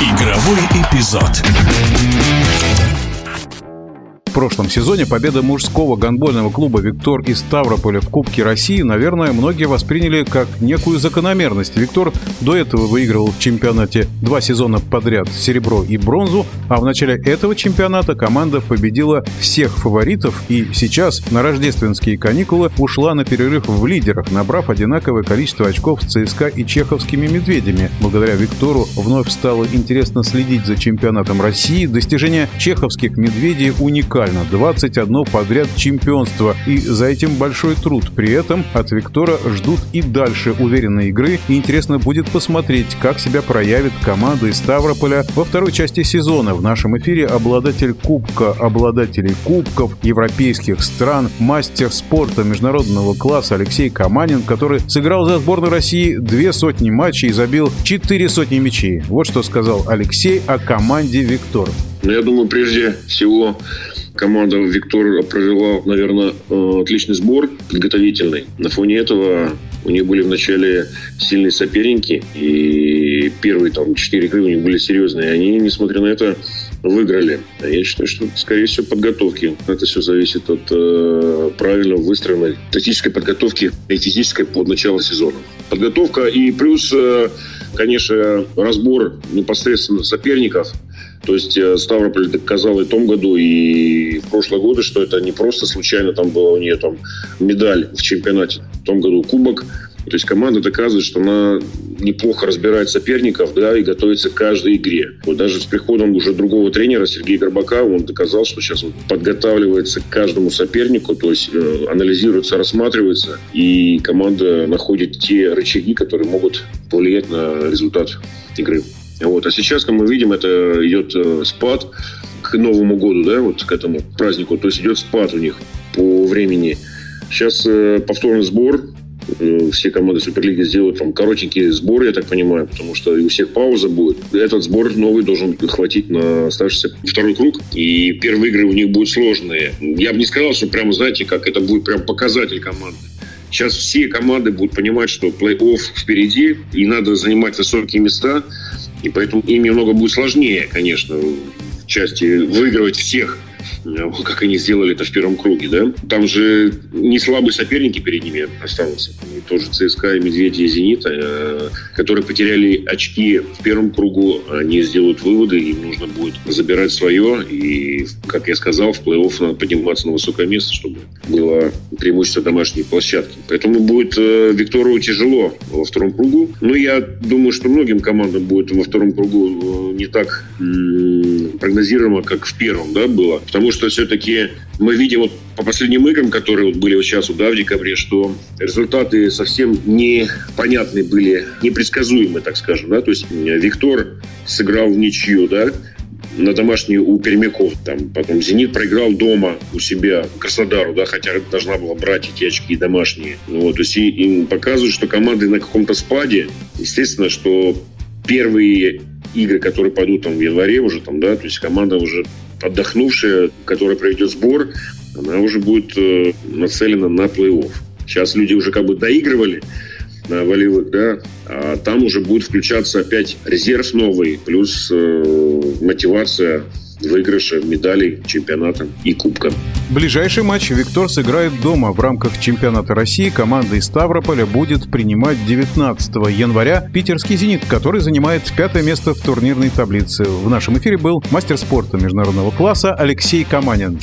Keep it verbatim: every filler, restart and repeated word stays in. Игровой эпизод. В прошлом сезоне победа мужского гандбольного клуба «Виктор» из Ставрополя в Кубке России, наверное, многие восприняли как некую закономерность. «Виктор» до этого выигрывал в чемпионате два сезона подряд серебро и бронзу, а в начале этого чемпионата команда победила всех фаворитов и сейчас на рождественские каникулы ушла на перерыв в лидерах, набрав одинаковое количество очков с ЦСКА и Чеховскими медведями. Благодаря «Виктору» вновь стало интересно следить за чемпионатом России. Достижение Чеховских медведей уникально. двадцать одно подряд чемпионство, и за этим большой труд. При этом от «Виктора» ждут и дальше уверенной игры, и интересно будет посмотреть, как себя проявит команда из Ставрополя во второй части сезона. В нашем эфире обладатель кубка, обладателей кубков европейских стран, мастер спорта международного класса Алексей Каманин, который сыграл за сборную России две сотни матчей и забил четыре сотни мячей. Вот что сказал Алексей о команде «Виктор». Я думаю, прежде всего, команда «Виктор» провела, наверное, отличный сбор подготовительный. На фоне этого у них были вначале сильные соперники, и первые там четыре игры у них были серьезные. Они, несмотря на это, выиграли. Я считаю, что, скорее всего, подготовки. Это все зависит от э, правильно выстроенной тактической подготовки и физической под начало сезона. Подготовка и плюс, э, конечно, разбор непосредственно соперников. То есть Ставрополь доказал и в том году, и в прошлые годы, что это не просто случайно там была у нее там медаль в чемпионате. В том году кубок. То есть команда доказывает, что она неплохо разбирает соперников, да, и готовится к каждой игре. Вот даже с приходом уже другого тренера, Сергея Горбака, он доказал, что сейчас он подготавливается к каждому сопернику, то есть э, анализируется, рассматривается, и команда находит те рычаги, которые могут повлиять на результат игры. Вот. А сейчас, как мы видим, это идет спад к Новому году, да, вот к этому празднику. То есть идет спад у них по времени. Сейчас э, повторный сбор. Все команды Суперлиги сделают там коротенькие сборы, я так понимаю, потому что у всех пауза будет. Этот сбор новый должен хватить на оставшийся второй круг. И первые игры у них будут сложные. Я бы не сказал, что прям, знаете, как это будет прям показатель команды. Сейчас все команды будут понимать, что плей-офф впереди, и надо занимать высокие места. И поэтому им немного будет сложнее, конечно, в части выигрывать всех, как они сделали это в первом круге, да? Там же не слабые соперники перед ними останутся. И тоже ЦСКА, и «Медведи», и «Зенит», которые потеряли очки в первом кругу, они сделают выводы, им нужно будет забирать свое. И, как я сказал, в плей-офф надо подниматься на высокое место, чтобы было преимущество домашней площадки. Поэтому будет «Виктору» тяжело во втором кругу. Но я думаю, что многим командам будет во втором кругу не так прогнозируемо, как в первом, да, было. Потому что все-таки мы видим вот по последним играм, которые вот были вот сейчас, да, в декабре, что результаты совсем непонятны были, непредсказуемы, так скажем. Да? То есть «Виктор» сыграл в ничью, да, на домашнюю у Пермяков. Там, потом «Зенит» проиграл дома у себя Краснодару, да, хотя должна была брать эти очки домашние. Вот, то есть им показывают, что команды на каком-то спаде. Естественно, что первые игры, которые пойдут там в январе уже, там, да, то есть команда уже отдохнувшая, которая проведет сбор, она уже будет э, нацелена на плей-офф. Сейчас люди уже как бы доигрывали на волевых, да, а там уже будет включаться опять резерв новый, плюс э, мотивация выигрыша медалей чемпионата и кубка. Ближайший матч «Виктор» сыграет дома. В рамках чемпионата России команда из Ставрополя будет принимать девятнадцатого января питерский «Зенит», который занимает пятое место в турнирной таблице. В нашем эфире был мастер спорта международного класса Алексей Каманин.